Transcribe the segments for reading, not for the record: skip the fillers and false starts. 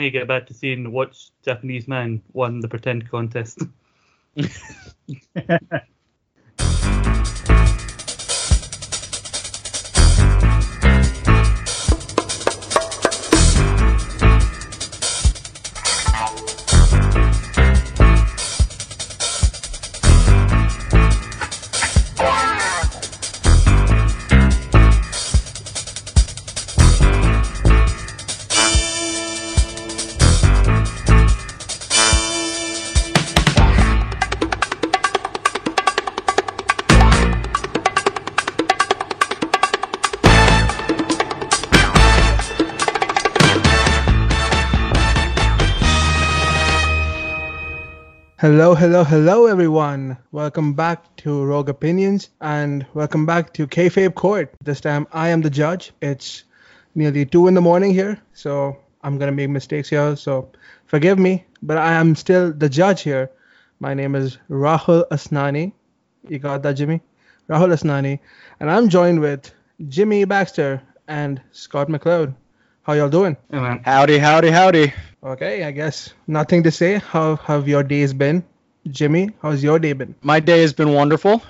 may get back to seeing which Japanese man won the pretend contest. Hello, everyone. Welcome back to Rogue Opinions and welcome back to Kayfabe Court. This time, I am the judge. It's nearly 2 in the morning here, so I'm going to make mistakes here, so forgive me. But I am still the judge here. My name is Rahul Asnani. You got that, Jimmy? Rahul Asnani. And I'm joined with Jimmy Baxter and Scott McLeod. How y'all doing? Hey, man. Howdy. Okay, I guess nothing to say. How have your days been? Jimmy, how's your day been? My day has been wonderful.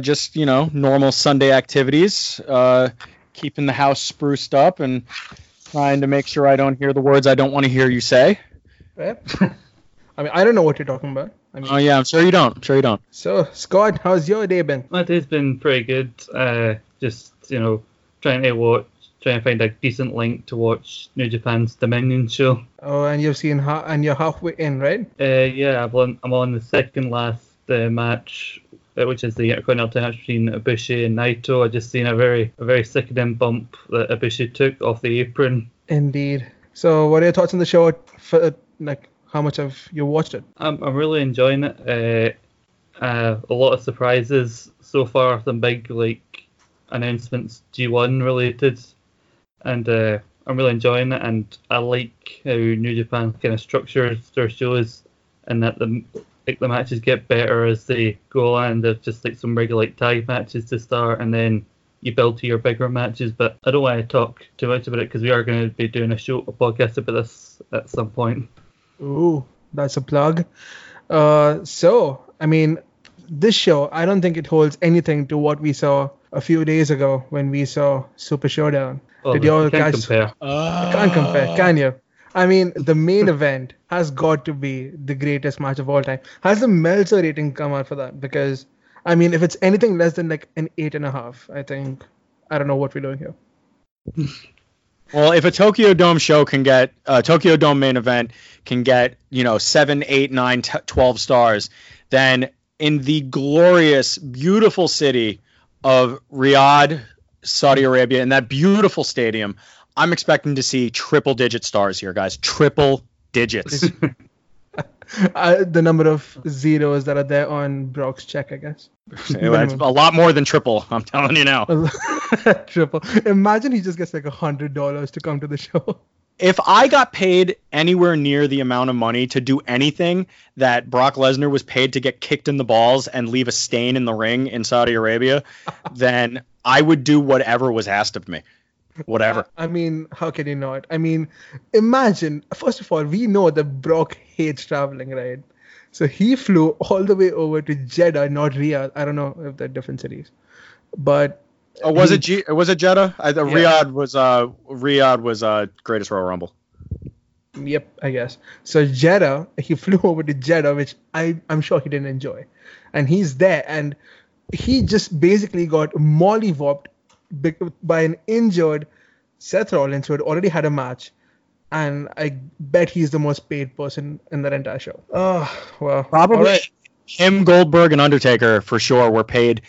Just, you know, normal Sunday activities, keeping the house spruced up and trying to make sure I don't hear the words I don't want to hear you say. Yep. I mean, I don't know what you're talking about. Oh, yeah, I'm sure you don't. So, Scott, how's your day been? My day's been pretty good. Just, you know, trying to find a decent link to watch New Japan's Dominion show. Oh, and you've seen, and you're halfway in, right? Yeah, I'm on the second last match, which is the Intercontinental match between Ibushi and Naito. I just seen a very sickening bump that Ibushi took off the apron. Indeed. So, what are your thoughts on the show? How much have you watched it? I'm really enjoying it. A lot of surprises so far. Some big announcements, G1 related. And I'm really enjoying it, and I like how New Japan kind of structures their shows, and that the matches get better as they go on. There's just like some regular tag matches to start, and then you build to your bigger matches. But I don't want to talk too much about it because we are going to be doing a podcast about this at some point. Ooh, that's a plug. So, I mean, this show, I don't think it holds anything to what we saw a few days ago when we saw Super Showdown. Oh, you can't compare, can you? I mean, the main event has got to be the greatest match of all time. Has the Meltzer rating come out for that? Because, I mean, if it's anything less than like an 8.5, I think, I don't know what we're doing here. Well, if a Tokyo Dome show can get, Tokyo Dome main event can get, you know, 7, 8, 9, 12 stars, then in the glorious, beautiful city of Riyadh, Saudi Arabia, in that beautiful stadium, I'm expecting to see triple-digit stars here, guys. Triple digits. The number of zeros that are there on Brock's check, I guess. Anyway, it's a lot more than triple, I'm telling you now. Triple. Imagine he just gets like $100 to come to the show. If I got paid anywhere near the amount of money to do anything that Brock Lesnar was paid to get kicked in the balls and leave a stain in the ring in Saudi Arabia, then I would do whatever was asked of me. Whatever. I mean, how can you not? I mean, imagine, first of all, we know that Brock hates traveling, right? So he flew all the way over to Jeddah, not Riyadh. I don't know if they're different cities. But... oh, was it Jeddah? Riyadh was Greatest Royal Rumble. Yep, I guess. So Jeddah, he flew over to Jeddah, which I'm sure he didn't enjoy. And he's there, and he just basically got mollywopped by an injured Seth Rollins, who had already had a match. And I bet he's the most paid person in that entire show. Oh, well. Probably right. Him, Goldberg, and Undertaker, for sure, were paid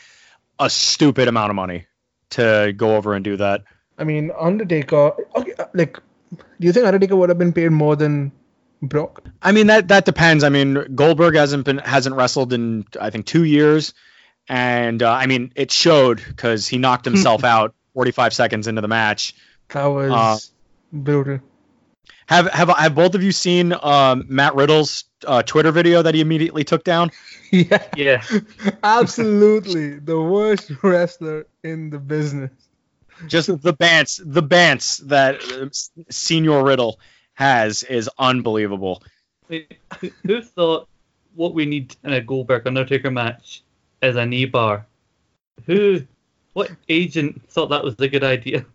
a stupid amount of money to go over and do that. I mean, Undertaker... okay, like, do you think Undertaker would have been paid more than Brock? I mean, that depends. I mean, Goldberg hasn't wrestled in, I think, 2 years. And, I mean, it showed because he knocked himself out 45 seconds into the match. That was brutal. Have both of you seen Matt Riddle's Twitter video that he immediately took down? Yeah. Absolutely. The worst wrestler in the business. Just the bants that Senior Riddle has is unbelievable. Who thought what we need in a Goldberg Undertaker match is a knee bar? What agent thought that was a good idea?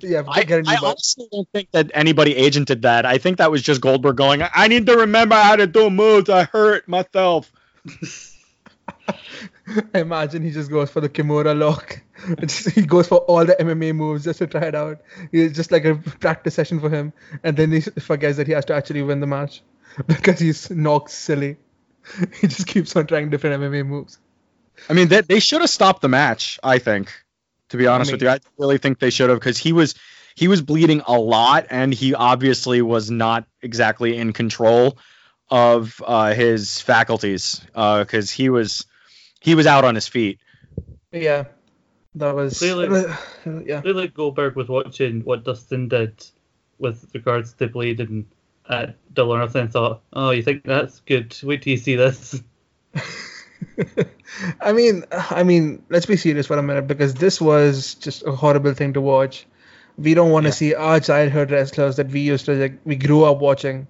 Yeah, I honestly don't think that anybody agented that. I think that was just Goldberg going, I need to remember how to do moves. I hurt myself. I imagine he just goes for the Kimura lock. He goes for all the MMA moves just to try it out. It's just like a practice session for him. And then he forgets that he has to actually win the match because he's knocked silly. He just keeps on trying different MMA moves. I mean, they should have stopped the match, I think. To be honest with you, I really think they should have, because he was bleeding a lot, and he obviously was not exactly in control of his faculties, because he was out on his feet. Yeah, that was clearly. Yeah, clearly Goldberg was watching what Dustin did with regards to bleeding at Double or Nothing and thought, "Oh, you think that's good? Wait till you see this." I mean, let's be serious for a minute, because this was just a horrible thing to watch. We don't want to see our childhood wrestlers that we used to, like, we grew up watching,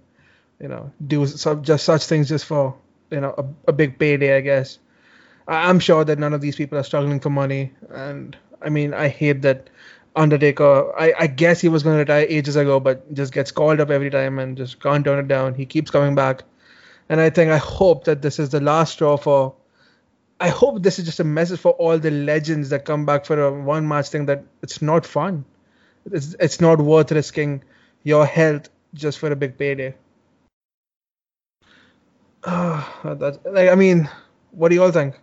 you know, do just such things just for, you know, a big payday, I guess. I'm sure that none of these people are struggling for money, and I mean, I hate that Undertaker. I guess he was going to retire ages ago, but just gets called up every time and just can't turn it down. He keeps coming back. And I hope that this is the last straw for... I hope this is just a message for all the legends that come back for a one-match thing, that it's not fun. It's not worth risking your health just for a big payday. What do you all think?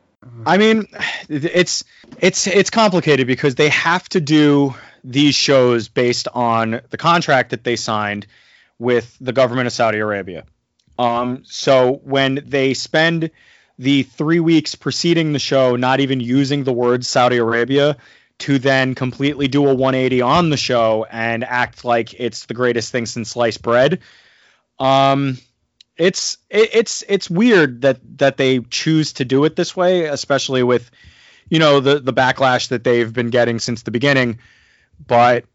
I mean, it's complicated because they have to do these shows based on the contract that they signed with the government of Saudi Arabia. So when they spend the 3 weeks preceding the show not even using the word Saudi Arabia, to then completely do a 180 on the show and act like it's the greatest thing since sliced bread, it's weird that they choose to do it this way, especially with, you know, the backlash that they've been getting since the beginning. But,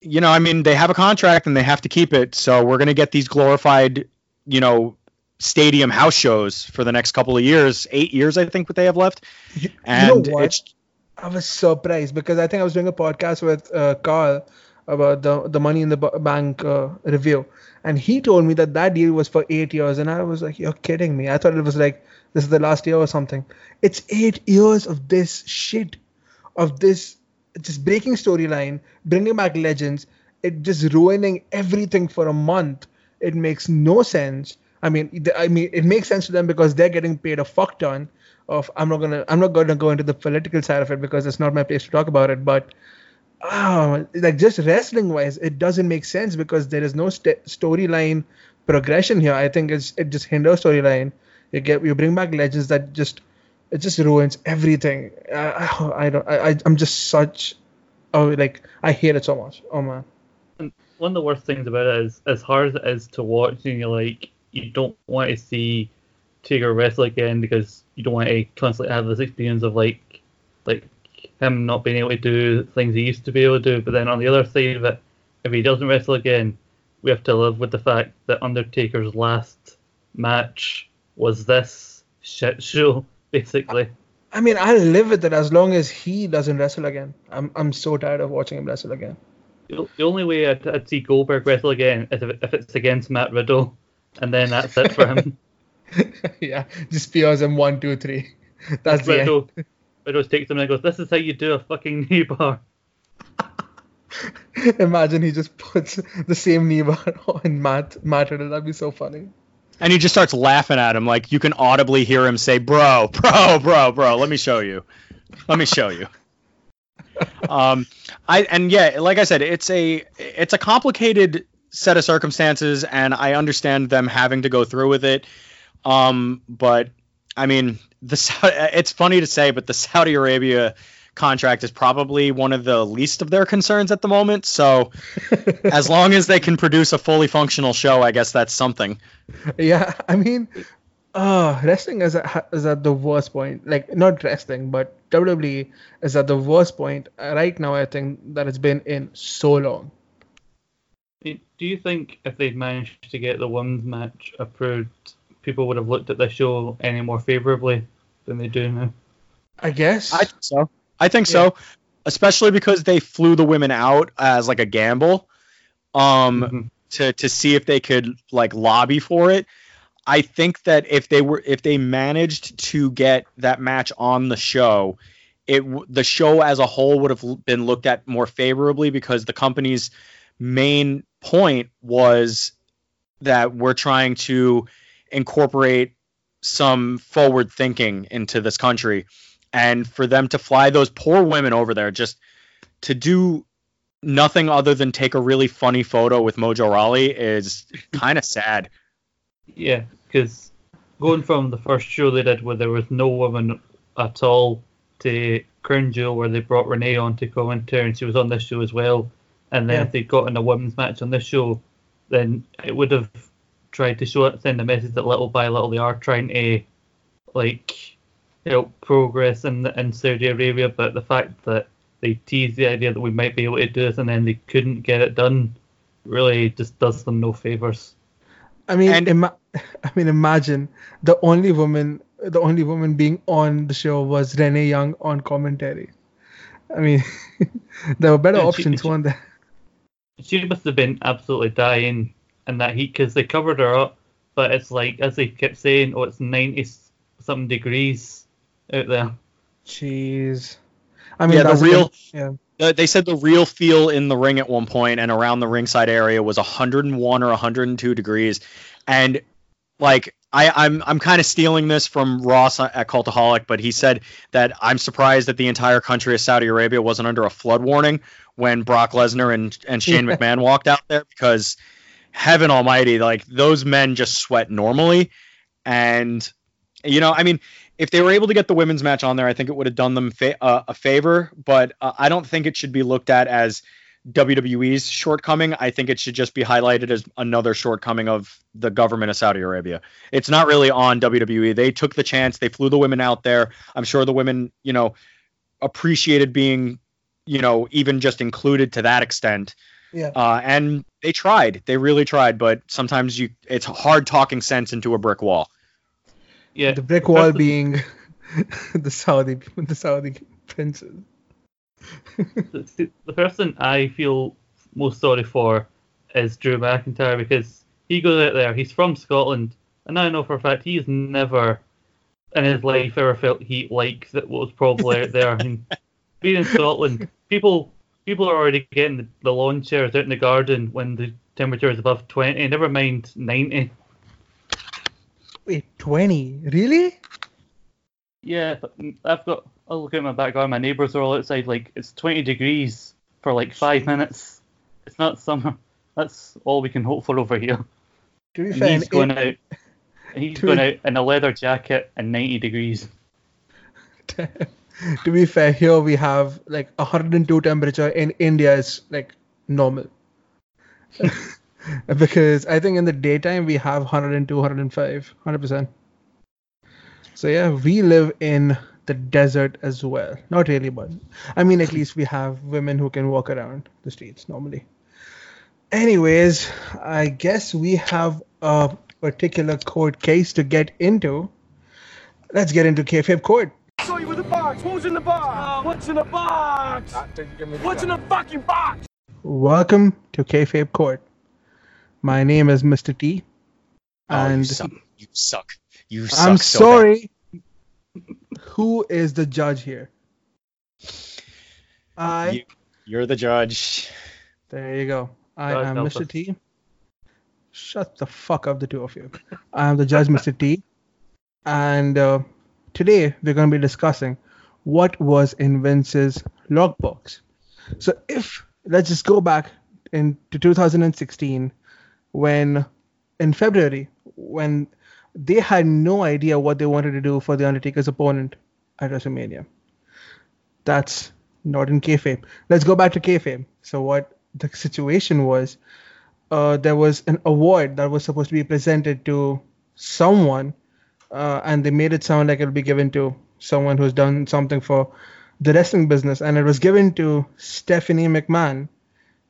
you know, I mean, they have a contract and they have to keep it, so we're going to get these glorified, you know, stadium house shows for the next couple of years, 8 years, I think, what they have left. And you know what? I was surprised because I think I was doing a podcast with Carl about the Money in the Bank review. And he told me that deal was for 8 years. And I was like, you're kidding me. I thought it was like, this is the last year or something. It's 8 years of this shit, of this just breaking storyline, bringing back legends. It just ruining everything for a month. It makes no sense. I mean, it makes sense to them because they're getting paid a fuck ton of. I'm not gonna go into the political side of it because it's not my place to talk about it. But, like, just wrestling-wise, it doesn't make sense because there is no storyline progression here. I think it just hinders storyline. You bring back legends that just ruins everything. I'm just such. I hate it so much. Oh man. And one of the worst things about it is, as hard as it is to watch, and you're like, you don't want to see Taker wrestle again because you don't want to constantly have this experience of like him not being able to do things he used to be able to do. But then on the other side of it, if he doesn't wrestle again, we have to live with the fact that Undertaker's last match was this shit show, basically. I mean, I live with it as long as he doesn't wrestle again. I'm so tired of watching him wrestle again. The only way I'd see Goldberg wrestle again is if it's against Matt Riddle. And then that's it for him. Yeah, just spears him 1, 2, 3. That's the Riddle, end. Riddle takes him and goes, "This is how you do a fucking knee bar." Imagine he just puts the same knee bar on Matt Riddle. That'd be so funny. And he just starts laughing at him, like you can audibly hear him say, "Bro, Let me show you." Like I said, it's a complicated set of circumstances, and I understand them having to go through with it. But I mean, it's funny to say, but the Saudi Arabia contract is probably one of the least of their concerns at the moment. So as long as they can produce a fully functional show, I guess that's something. Yeah. I mean, wrestling is at the worst point, like not wrestling, but WWE is at the worst point right now, I think, that it's been in so long. Do you think if they'd managed to get the women's match approved, people would have looked at the show any more favourably than they do now? I guess. I think so. Especially because they flew the women out as like a gamble to see if they could like lobby for it. I think that if they managed to get that match on the show, the show as a whole would have been looked at more favorably, because the company's main point was that we're trying to incorporate some forward thinking into this country, and for them to fly those poor women over there just to do nothing other than take a really funny photo with Mojo Rawley is kind of sad. Yeah, because going from the first show they did where there was no woman at all to Crown Jewel where they brought Renee on to commentary and she was on this show as well, and then if they'd gotten a women's match on this show, then it would have tried to send a message that little by little they are trying to like help progress in Saudi Arabia, but the fact that they teased the idea that we might be able to do this and then they couldn't get it done really just does them no favors. I mean, imagine the only woman being on the show was Renee Young on commentary. I mean, there were better options, weren't there? She must have been absolutely dying in that heat, because they covered her up, but it's like, as they kept saying, oh, it's 90-something degrees out there. Jeez. I mean, yeah, they said the real feel in the ring at one point and around the ringside area was 101 or 102 degrees. And like, I'm kind of stealing this from Ross at Cultaholic, but he said that I'm surprised that the entire country of Saudi Arabia wasn't under a flood warning when Brock Lesnar and Shane McMahon walked out there, because heaven almighty, like those men just sweat normally. And, you know, I mean, if they were able to get the women's match on there, I think it would have done them a favor, but I don't think it should be looked at as WWE's shortcoming. I think it should just be highlighted as another shortcoming of the government of Saudi Arabia. It's not really on WWE. They took the chance. They flew the women out there. I'm sure the women, you know, appreciated being, you know, even just included to that extent. Yeah. And they tried. They really tried, but sometimes it's hard talking sense into a brick wall. Yeah, the brick wall being the Saudi princes. The person I feel most sorry for is Drew McIntyre, because he goes out there, he's from Scotland, and I know for a fact he's never in his life ever felt heat like that was probably out there. I mean, being in Scotland, people are already getting the lawn chairs out in the garden when the temperature is above 20, never mind 90. Wait, 20? Really? Yeah, I've got... I look out my backyard, my neighbours are all outside, like, it's 20 degrees for, like, 5 minutes. It's not summer. That's all we can hope for over here. To be fair, he's going out in a leather jacket and 90 degrees. To be fair, here we have, like, 102 temperature in India is, like, normal. Because I think in the daytime we have 102, 105, 100%. So yeah, we live in the desert as well. Not really, but I mean, at least we have women who can walk around the streets normally. Anyways, I guess we have a particular court case to get into. Let's get into KFAB court. I saw you with the box. What was in the box? What's in the box? What's in the fucking box? Welcome to KFAB court. My name is Mr. T. And you suck. You suck. I'm so sorry. Bad. Who is the judge here? You're the judge. There you go. I am Mr. T. Shut the fuck up, the two of you. I am the judge, Mr. T. And today we're going to be discussing what was in Vince's logbox. So let's just go back into 2016. When in February, when they had no idea what they wanted to do for the Undertaker's opponent at WrestleMania. That's not in kayfabe. Let's go back to kayfabe. So what the situation was, there was an award that was supposed to be presented to someone, and they made it sound like it'll be given to someone who's done something for the wrestling business, and it was given to Stephanie McMahon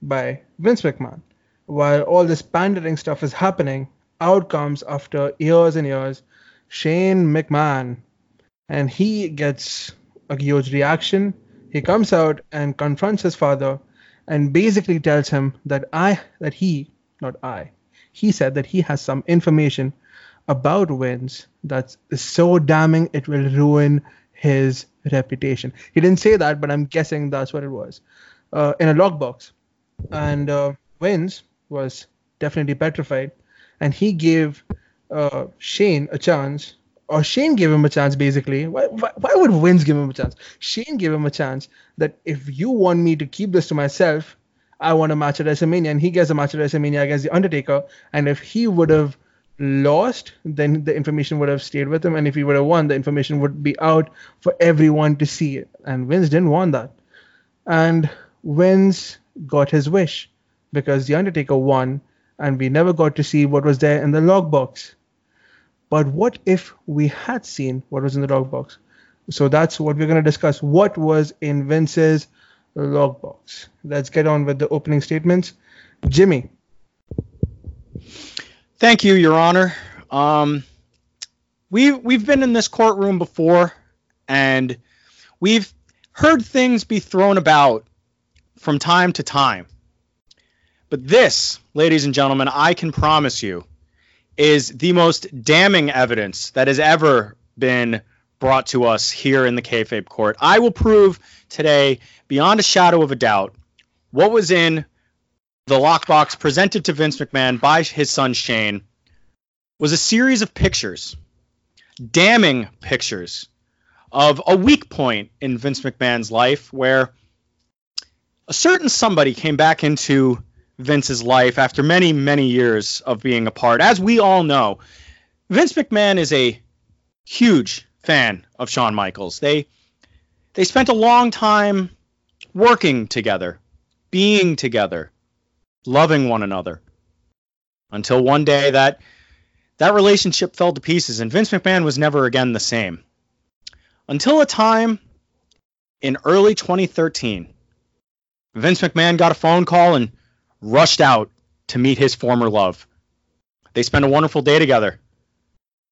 by Vince McMahon. while all this pandering stuff is happening, out comes, after years and years, Shane McMahon. And he gets a huge reaction. He comes out and confronts his father and basically tells him that he said that he has some information about Vince that's so damning it will ruin his reputation. He didn't say that, but I'm guessing that's what it was. In a logbox. And Vince was definitely petrified. And he gave Shane a chance. Or Shane gave him a chance, basically. Why would Vince give him a chance? Shane gave him a chance that if you want me to keep this to myself, I want a match at WrestleMania. And he gets a match at WrestleMania against The Undertaker. And if he would have lost, then the information would have stayed with him. And if he would have won, the information would be out for everyone to see it. And Vince didn't want that. And Vince got his wish because The Undertaker won. And we never got to see what was there in the logbox. But what if we had seen what was in the logbox? So that's what we're going to discuss. What was in Vince's logbox? Let's get on with the opening statements. Jimmy. Thank you, Your Honor. We've been in this courtroom before, and we've heard things be thrown about from time to time. But this, ladies and gentlemen, I can promise you, is the most damning evidence that has ever been brought to us here in the kayfabe court. I will prove today, beyond a shadow of a doubt, what was in the lockbox presented to Vince McMahon by his son Shane was a series of pictures, damning pictures, of a weak point in Vince McMahon's life where a certain somebody came back into Vince's life after many, many years of being apart. As we all know, Vince McMahon is a huge fan of Shawn Michaels. They spent a long time working together, being together, loving one another, until one day that relationship fell to pieces, and Vince McMahon was never again the same. Until a time in early 2013, Vince McMahon got a phone call and rushed out to meet his former love. They spent a wonderful day together.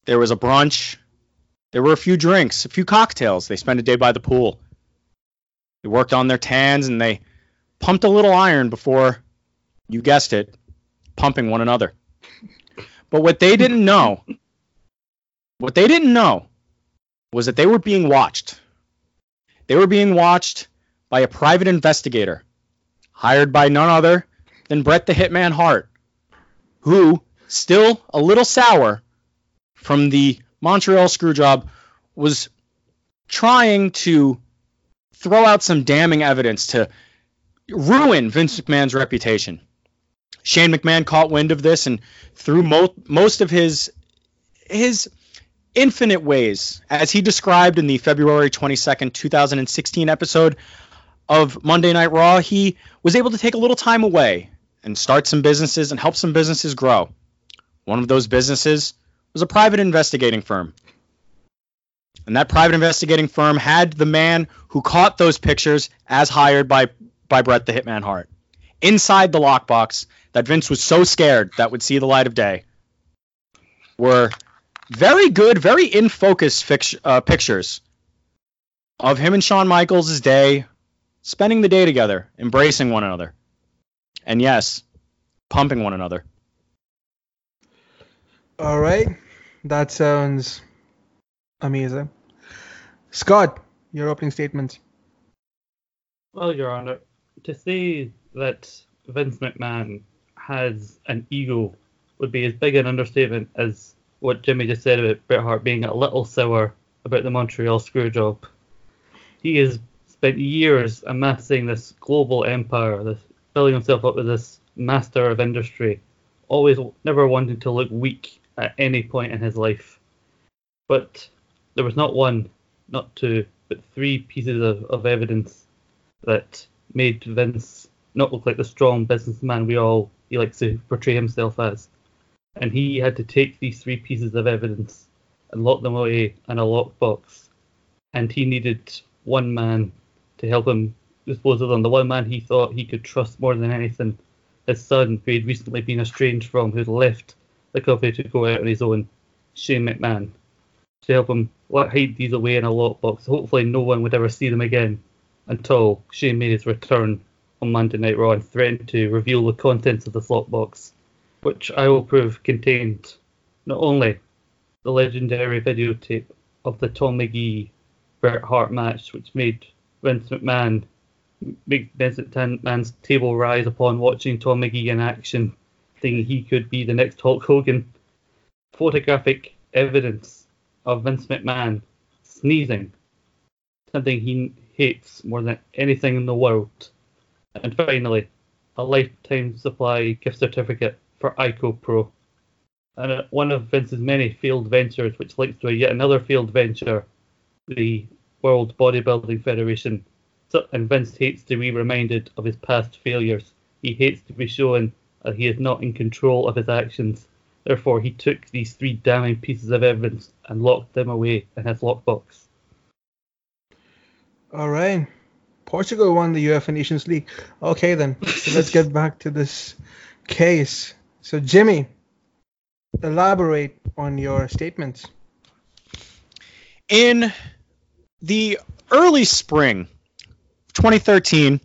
There was a brunch. There were a few drinks, a few cocktails. They spent a day by the pool. They worked on their tans, and they pumped a little iron before, you guessed it, pumping one another. But what they didn't know was that they were being watched. They were being watched by a private investigator hired by none other than Bret the Hitman Hart, who, still a little sour from the Montreal Screwjob, was trying to throw out some damning evidence to ruin Vince McMahon's reputation. Shane McMahon caught wind of this and through most of his infinite ways, as he described in the February 22nd, 2016 episode of Monday Night Raw, he was able to take a little time away and start some businesses and help some businesses grow. One of those businesses was a private investigating firm. And that private investigating firm had the man who caught those pictures as hired by Bret the Hitman Hart inside the lockbox that Vince was so scared that would see the light of day. Were very good, very in-focus pictures of him and Shawn Michaels' day, spending the day together, embracing one another. And yes, pumping one another. All right. That sounds amazing. Scott, your opening statements. Well, Your Honor, to say that Vince McMahon has an ego would be as big an understatement as what Jimmy just said about Bret Hart being a little sour about the Montreal Screwjob. He has spent years amassing this global empire, this filling himself up with this master of industry, never wanting to look weak at any point in his life. But there was not one, not two, but three pieces of evidence that made Vince not look like the strong businessman he likes to portray himself as. And he had to take these three pieces of evidence and lock them away in a lockbox. And he needed one man to help him dispose of them, the one man he thought he could trust more than anything his son, who had recently been estranged from, who'd left the company to go out on his own, Shane McMahon, to help him hide these away in a lockbox. Hopefully no one would ever see them again until Shane made his return on Monday Night Raw and threatened to reveal the contents of the lockbox, which I will prove contained not only the legendary videotape of the Tom Magee Bret Hart match, which made Vince McMahon's table rise upon watching Tom Magee in action, thinking he could be the next Hulk Hogan. Photographic evidence of Vince McMahon sneezing, something he hates more than anything in the world. And finally, a lifetime supply gift certificate for Ico Pro. And one of Vince's many failed ventures, which leads to yet another failed venture, the World Bodybuilding Federation. And Vince hates to be reminded of his past failures. He hates to be shown that he is not in control of his actions. Therefore, he took these three damning pieces of evidence and locked them away in his lockbox. All right. Portugal won the UEFA Nations League. Okay, then. So let's get back to this case. So, Jimmy, elaborate on your statements. In the early spring 2013,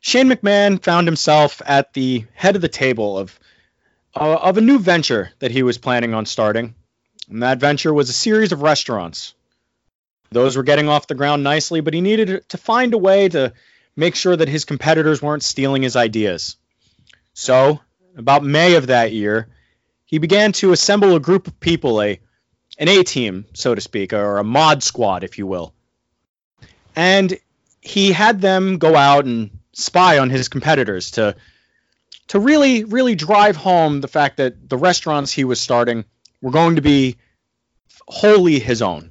Shane McMahon found himself at the head of the table of a new venture that he was planning on starting. And that venture was a series of restaurants. Those were getting off the ground nicely, but he needed to find a way to make sure that his competitors weren't stealing his ideas. So, about May of that year, he began to assemble a group of people, an A-team, so to speak, or a mod squad, if you will. And he had them go out and spy on his competitors to really, really drive home the fact that the restaurants he was starting were going to be wholly his own.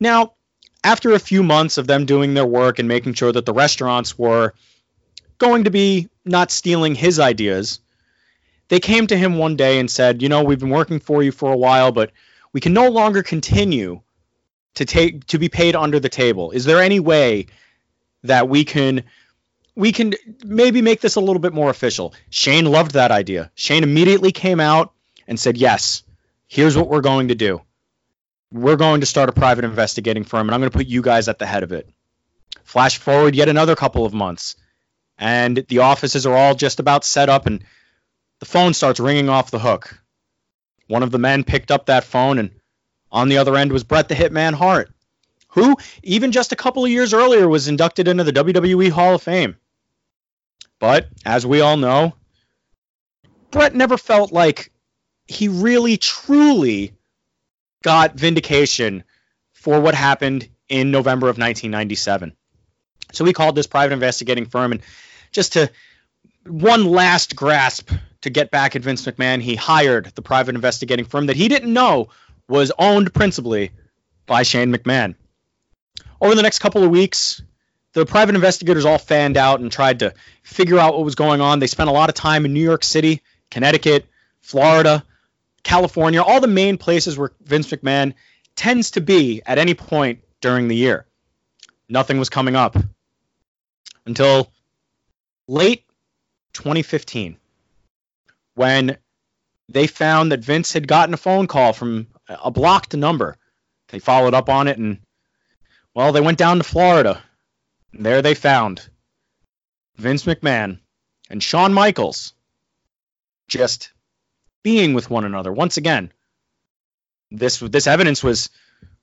Now, after a few months of them doing their work and making sure that the restaurants were going to be not stealing his ideas, they came to him one day and said, you know, we've been working for you for a while, but we can no longer continue to be paid under the table. Is there any way that we can maybe make this a little bit more official? Shane loved that idea. Shane immediately came out and said, yes, here's what we're going to do. We're going to start a private investigating firm, and I'm going to put you guys at the head of it. Flash forward yet another couple of months, and the offices are all just about set up, and the phone starts ringing off the hook. One of the men picked up that phone, and on the other end was Bret the Hitman Hart, who, even just a couple of years earlier, was inducted into the WWE Hall of Fame. But, as we all know, Bret never felt like he really, truly got vindication for what happened in November of 1997. So he called this private investigating firm, and just to one last grasp to get back at Vince McMahon, he hired the private investigating firm that he didn't know was owned principally by Shane McMahon. Over the next couple of weeks, the private investigators all fanned out and tried to figure out what was going on. They spent a lot of time in New York City, Connecticut, Florida, California, all the main places where Vince McMahon tends to be at any point during the year. Nothing was coming up until late 2015, when they found that Vince had gotten a phone call from a blocked number. They followed up on it, and, well, they went down to Florida. And there they found Vince McMahon and Shawn Michaels just being with one another. Once again, this evidence was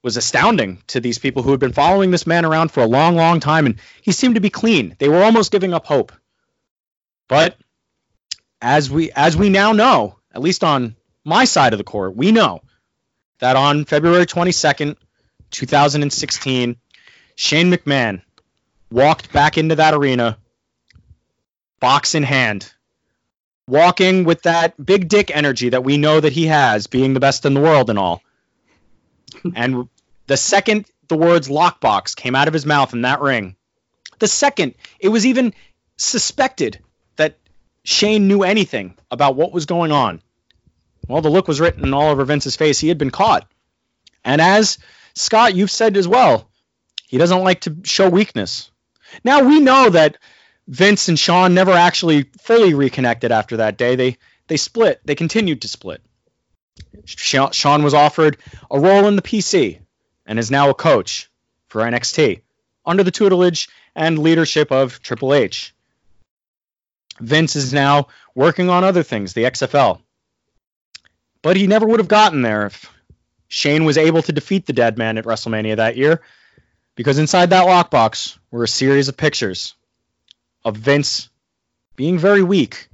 astounding to these people who had been following this man around for a long, long time, and he seemed to be clean. They were almost giving up hope. But as we now know, at least on my side of the court, we know that on February 22nd, 2016, Shane McMahon walked back into that arena, box in hand, walking with that big dick energy that we know that he has, being the best in the world and all. And the second the words lockbox came out of his mouth in that ring, the second it was even suspected that Shane knew anything about what was going on, well, the look was written all over Vince's face. He had been caught. And as, Scott, you've said as well, he doesn't like to show weakness. Now, we know that Vince and Shawn never actually fully reconnected after that day. They split. They continued to split. Shawn was offered a role in the PC and is now a coach for NXT under the tutelage and leadership of Triple H. Vince is now working on other things, the XFL. But he never would have gotten there if Shane was able to defeat the dead man at WrestleMania that year, because inside that lockbox were a series of pictures of Vince being very weak,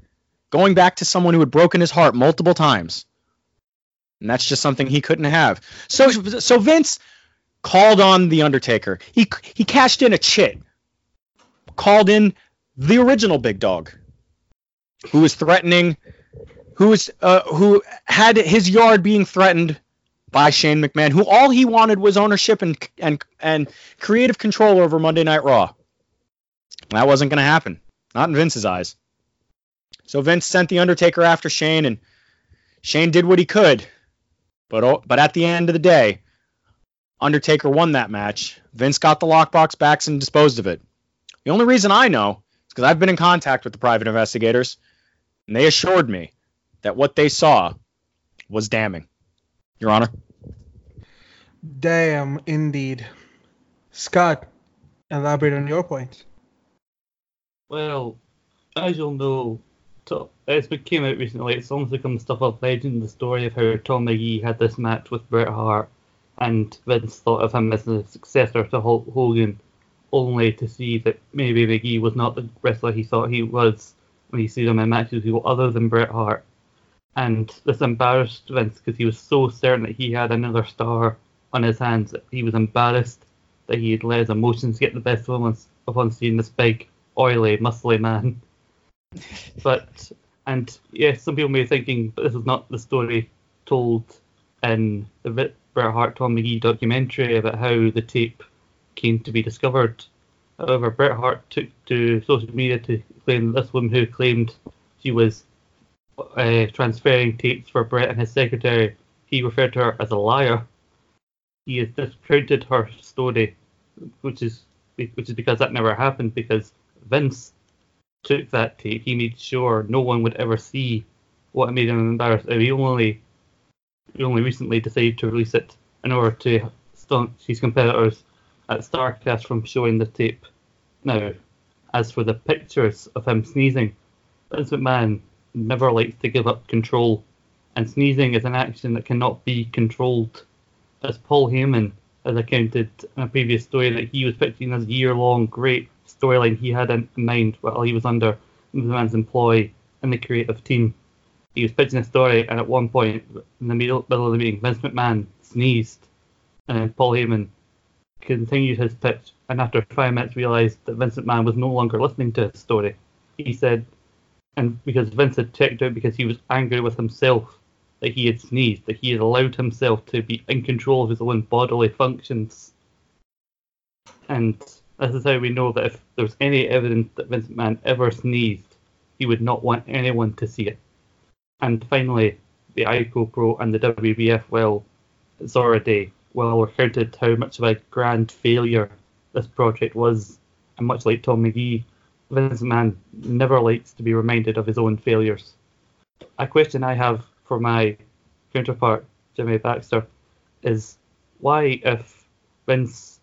going back to someone who had broken his heart multiple times. And that's just something he couldn't have. So Vince called on The Undertaker. He cashed in a chit, called in the original Big Dog, who was threatening, who had his yard being threatened by Shane McMahon, who all he wanted was ownership and creative control over Monday Night Raw. And that wasn't going to happen, not in Vince's eyes. So Vince sent The Undertaker after Shane, and Shane did what he could. But at the end of the day, Undertaker won that match. Vince got the lockbox back and disposed of it. The only reason I know is because I've been in contact with the private investigators, and they assured me that what they saw was damning. Your Honor. Damn, indeed. Scott, elaborate on your point. Well, as you'll know, as it came out recently, it's almost become stuff of legend, the story of how Tom Magee had this match with Bret Hart, and Vince thought of him as the successor to Hulk Hogan, only to see that maybe Magee was not the wrestler he thought he was when he sees him in matches with people other than Bret Hart. And this embarrassed Vince because he was so certain that he had another star on his hands that he was embarrassed that he had let his emotions get the best of him upon seeing this big, oily, muscly man. But, and yes, some people may be thinking, but this is not the story told in the Bret Hart Tom Magee documentary about how the tape came to be discovered. However, Bret Hart took to social media to claim this woman who claimed she was transferring tapes for Bret and his secretary, he referred to her as a liar. He has discounted her story, which is because that never happened, because Vince took that tape. He made sure no one would ever see what made him embarrassed. He only recently decided to release it in order to staunch his competitors at StarCast from showing the tape. Now, as for the pictures of him sneezing, Vince McMahon never likes to give up control, and sneezing is an action that cannot be controlled. As Paul Heyman has accounted in a previous story that he was pitching this year-long great storyline he had in mind while he was under the man's employ in the creative team. He was pitching a story, and at one point in the middle of the meeting, Vince McMahon sneezed, and then Paul Heyman continued his pitch, and after 5 minutes realised that Vince McMahon was no longer listening to his story. He said, and because Vince had checked out because he was angry with himself that he had sneezed, that he had allowed himself to be in control of his own bodily functions. And this is how we know that if there was any evidence that Vince McMahon ever sneezed, he would not want anyone to see it. And finally, the ICO Pro and the WBF, well, Zora Day, well recounted how much of a grand failure this project was, and much like Tom Magee, Vince McMahon never likes to be reminded of his own failures. A question I have for my counterpart, Jimmy Baxter, is why, if his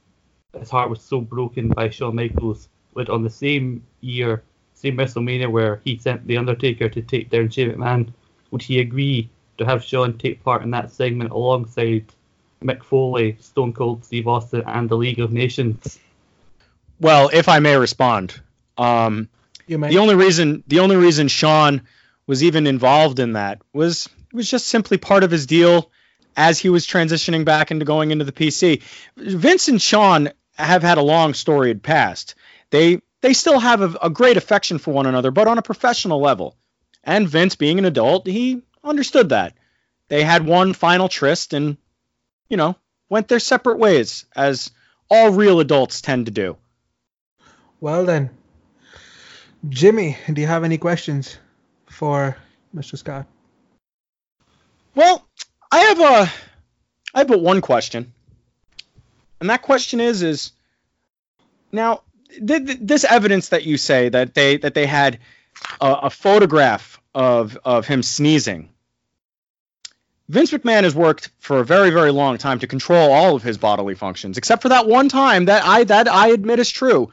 heart was so broken by Shawn Michaels, would on the same WrestleMania where he sent The Undertaker to take down Shane McMahon, would he agree to have Shawn take part in that segment alongside Mick Foley, Stone Cold Steve Austin, and the League of Nations? Well, if I may respond. The only reason Shawn was even involved in that was just simply part of his deal as he was transitioning back into going into the PC. Vince and Shawn have had a long storied past. They still have a great affection for one another, but on a professional level. And Vince, being an adult, he understood that. They had one final tryst and, went their separate ways, as all real adults tend to do. Well then, Jimmy, do you have any questions for Mr. Scott? Well, I have but one question. And that question is now, this evidence that you say that they had a photograph of him sneezing. Vince McMahon has worked for a very, very long time to control all of his bodily functions, except for that one time that I admit is true.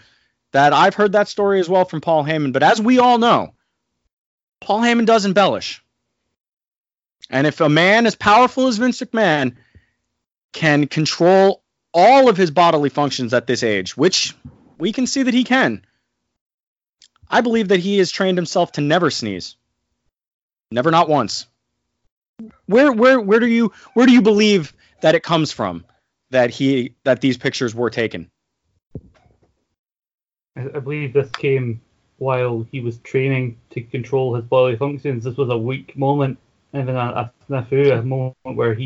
That I've heard that story as well from Paul Heyman. But as we all know, Paul Heyman does embellish. And if a man as powerful as Vince McMahon can control all of his bodily functions at this age, which we can see that he can, I believe that he has trained himself to never sneeze. Never, not once. Where do you believe that it comes from that these pictures were taken? I believe this came while he was training to control his bodily functions. This was a weak moment, and then a snafu, a moment where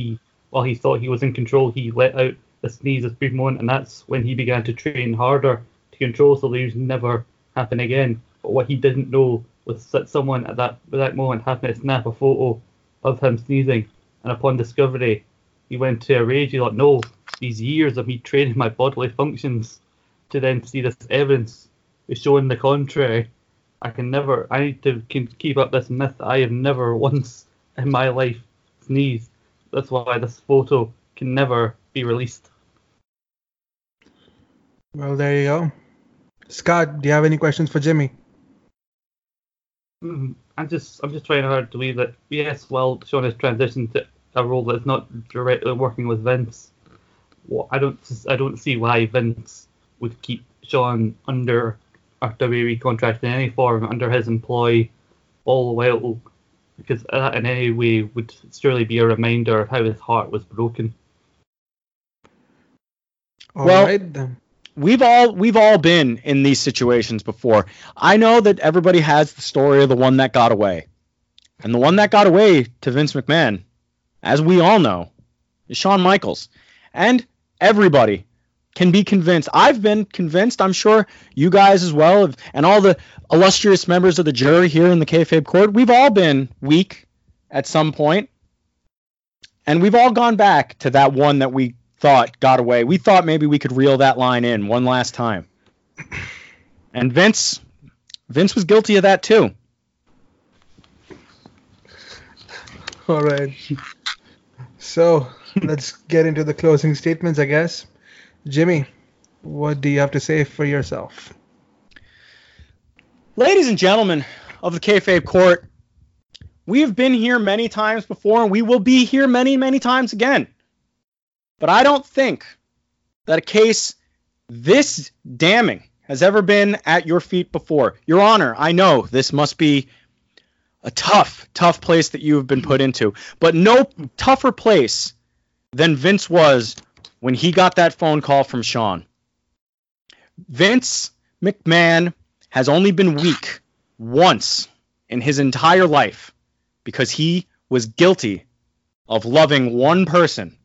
while he thought he was in control, he let out a sneeze, a brief moment, and that's when he began to train harder to control so these never happen again. But what he didn't know was that someone at that moment happened to snap a photo of him sneezing, and upon discovery, he went to a rage. He thought, no, these years of me training my bodily functions to then see this evidence is showing the contrary. I need to keep up this myth. I have never once in my life sneezed. That's why this photo can never be released. Well, there you go. Scott, do you have any questions for Jimmy? I'm just trying hard to believe that, yes, well, Shawn has transitioned to a role that's not directly working with Vince. Well, I don't see why Vince would keep Shawn under a WWE contract in any form, under his employ, all the while, because that in any way would surely be a reminder of how his heart was broken. All right, then. We've all been in these situations before. I know that everybody has the story of the one that got away, and the one that got away to Vince McMahon, as we all know, is Shawn Michaels, and everybody can be convinced. I've been convinced. I'm sure you guys as well, and all the illustrious members of the jury here in the Kayfabe Court. We've all been weak at some point, and we've all gone back to that one that we thought got away. We thought maybe we could reel that line in one last time. And Vince was guilty of that too. All right. So let's get into the closing statements, I guess. Jimmy, what do you have to say for yourself? Ladies and gentlemen of the Kayfabe Court, we have been here many times before, and we will be here many, many times again. But I don't think that a case this damning has ever been at your feet before. Your Honor, I know this must be a tough, tough place that you have been put into, but no tougher place than Vince was when he got that phone call from Shawn. Vince McMahon has only been weak once in his entire life because he was guilty of loving one person.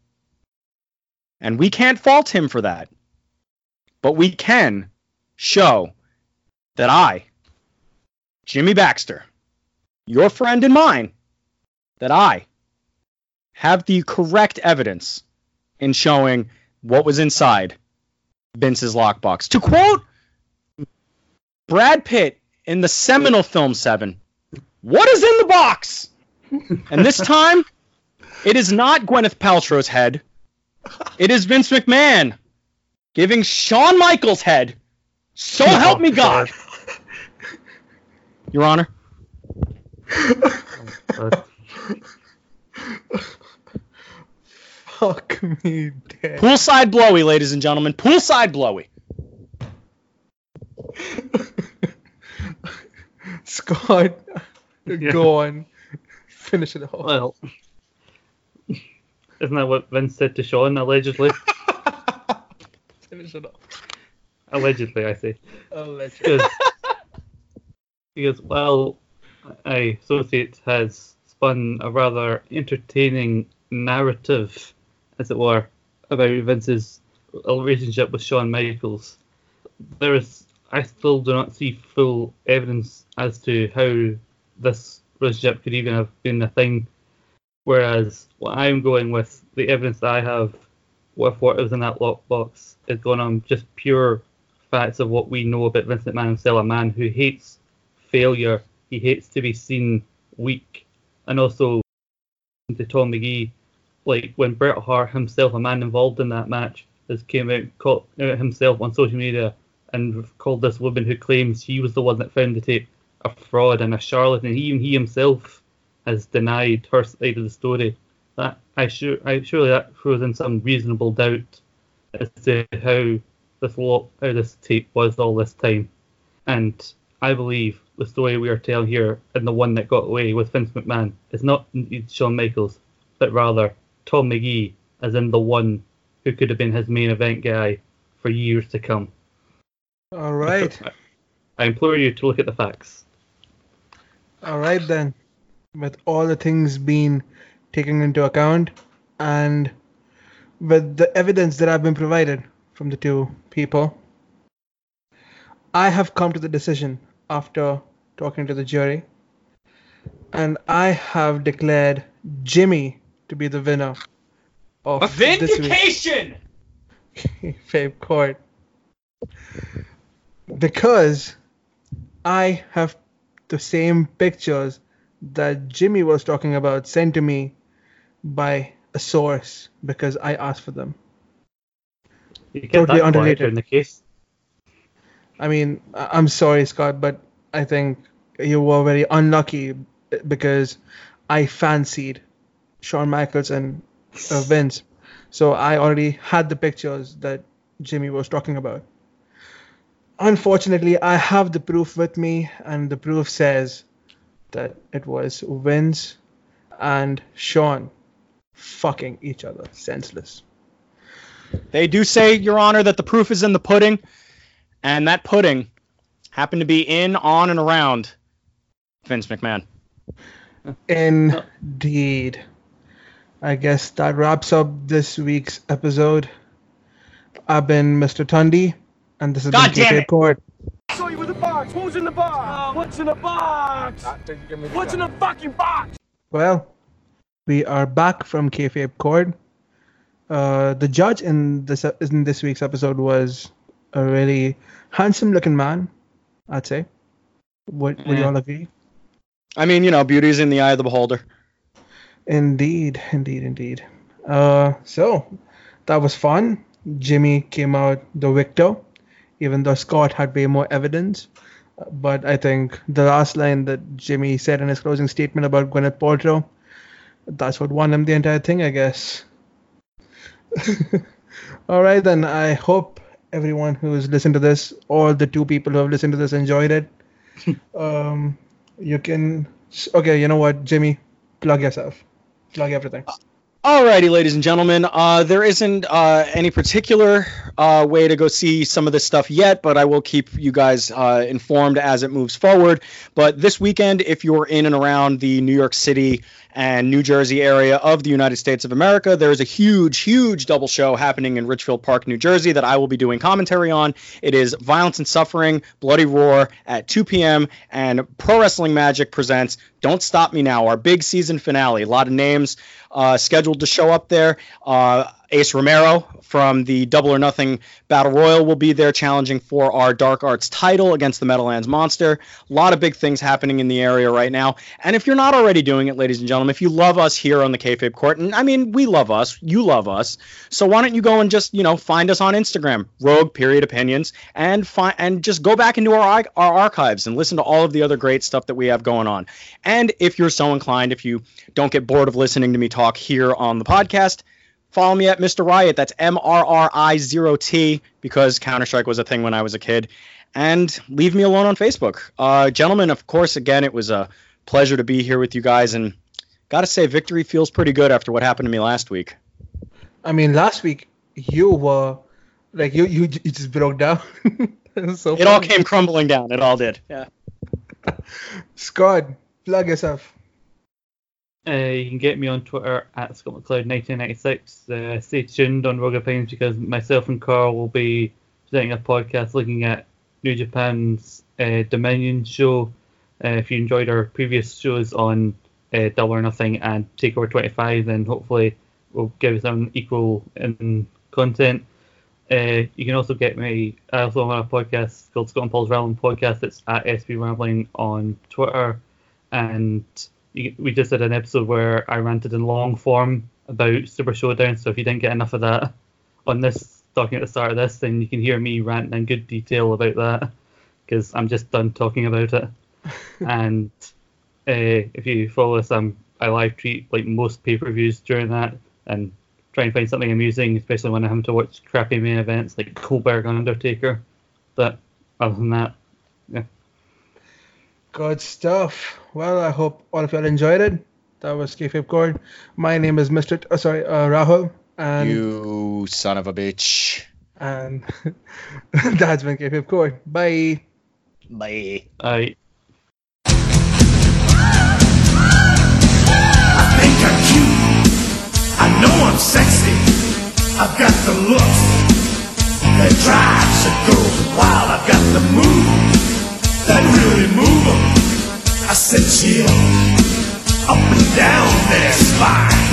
And we can't fault him for that. But we can show that I, Jimmy Baxter, your friend and mine, that I have the correct evidence in showing what was inside Vince's lockbox. To quote Brad Pitt in the seminal film Seven, what is in the box? And this time, it is not Gwyneth Paltrow's head. It is Vince McMahon giving Shawn Michaels head. So help me God. Your Honor. Fuck me dead. Poolside blowy, ladies and gentlemen. Poolside blowy. Scott, go on. Finish it off. Well, isn't that what Vince said to Shawn, allegedly? Finish it off. Allegedly, I say. Allegedly. Because, well, I associate has spun a rather entertaining narrative, as it were, about Vince's relationship with Shawn Michaels. I still do not see full evidence as to how this relationship could even have been a thing. Whereas what I'm going with, the evidence that I have with what was in that lockbox, is going on just pure facts of what we know about Vince McMahon, still a man who hates failure. He hates to be seen weak. And also to Tom Magee, like when Bret Hart himself, a man involved in that match, has came out, caught himself on social media and called this woman who claims he was the one that found the tape a fraud and a charlatan. Even he himself has denied her side of the story. Surely that throws in some reasonable doubt as to how this tape was all this time. And I believe the story we are telling here and the one that got away with Vince McMahon is not Shawn Michaels, but rather Tom Magee, as in the one who could have been his main event guy for years to come. All right. I implore you to look at the facts. All right, then. With all the things being taken into account and with the evidence that I've been provided from the two people, I have come to the decision after talking to the jury, and I have declared Jimmy to be the winner of vindication Fame Court, because I have the same pictures that Jimmy was talking about sent to me by a source because I asked for them. You get totally unrelated in the case. I mean, I'm sorry, Scott, but I think you were very unlucky because I fancied Shawn Michaels and Vince. So I already had the pictures that Jimmy was talking about. Unfortunately, I have the proof with me, and the proof says that it was Vince and Shawn fucking each other. Senseless. They do say, Your Honor, that the proof is in the pudding. And that pudding happened to be in, on, and around Vince McMahon. Indeed. I guess that wraps up this week's episode. I've been Mr. Tundy, and this is the Tape Court. I saw you with the box. Who's in the box? What's in the box? What's in the fucking box? Well, we are back from Kayfabe Court. The judge in this week's episode was a really handsome-looking man, I'd say. Would you all agree? I mean, you know, beauty's in the eye of the beholder. Indeed. So, that was fun. Jimmy came out the victor, even though Scott had way more evidence. But I think the last line that Jimmy said in his closing statement about Gwyneth Paltrow, that's what won him the entire thing, I guess. All right, then. I hope everyone who has listened to this, or the two people who have listened to this, enjoyed it. Okay, you know what, Jimmy? Plug yourself. Plug everything. Alrighty, ladies and gentlemen. There isn't any particular way to go see some of this stuff yet, but I will keep you guys informed as it moves forward. But this weekend, if you're in and around the New York City and New Jersey area of the United States of America, there is a huge double show happening in Richfield Park, New Jersey, that I will be doing commentary on. It is Violence and Suffering, Bloody Roar at 2 p.m. and Pro Wrestling Magic presents Don't Stop Me Now, our big season finale. A lot of names scheduled to show up there. Ace Romero from the Double or Nothing Battle Royal will be there challenging for our Dark Arts title against the Meadowlands Monster. A lot of big things happening in the area right now. And if you're not already doing it, ladies and gentlemen, if you love us here on the Kayfabe Court, and I mean, we love us, you love us, so why don't you go and just, you know, find us on Instagram, Rogue.Opinions, and just go back into our archives and listen to all of the other great stuff that we have going on. And if you're so inclined, if you don't get bored of listening to me talk here on the podcast, follow me at Mr. Riot. That's MRRI0T, because Counter-Strike was a thing when I was a kid. And leave me alone on Facebook. Gentlemen, of course, again, it was a pleasure to be here with you guys. And got to say, victory feels pretty good after what happened to me last week. I mean, last week, you were like, you just broke down. So it all came crumbling down. It all did. Yeah. Scott, plug yourself. You can get me on Twitter at Scott McLeod 1996. Stay tuned on Rogue Opinions because myself and Carl will be presenting a podcast looking at New Japan's Dominion show. If you enjoyed our previous shows on Double or Nothing and Takeover 25, then hopefully we'll give you some equal in content. You can also get me, I also run a podcast called Scott and Paul's Rambling Podcast. It's at SB Rambling on Twitter. And we just did an episode where I ranted in long form about Super Showdown. So if you didn't get enough of that on this, talking at the start of this, then you can hear me ranting in good detail about that, because I'm just done talking about it. And if you follow us, I live tweet like most pay-per-views during that and try and find something amusing, especially when I'm having to watch crappy main events like Goldberg and Undertaker. But other than that, yeah. Good stuff. Well, I hope all of y'all enjoyed it. That was Kayfabe Cord. My name is Rahul. And you son of a bitch. And that's been Kayfabe Cord. Bye. Bye. Bye. I know I'm sexy, I've got the looks that drives the girls wild. I've got the moves that really move them. I said chill up and down their spine.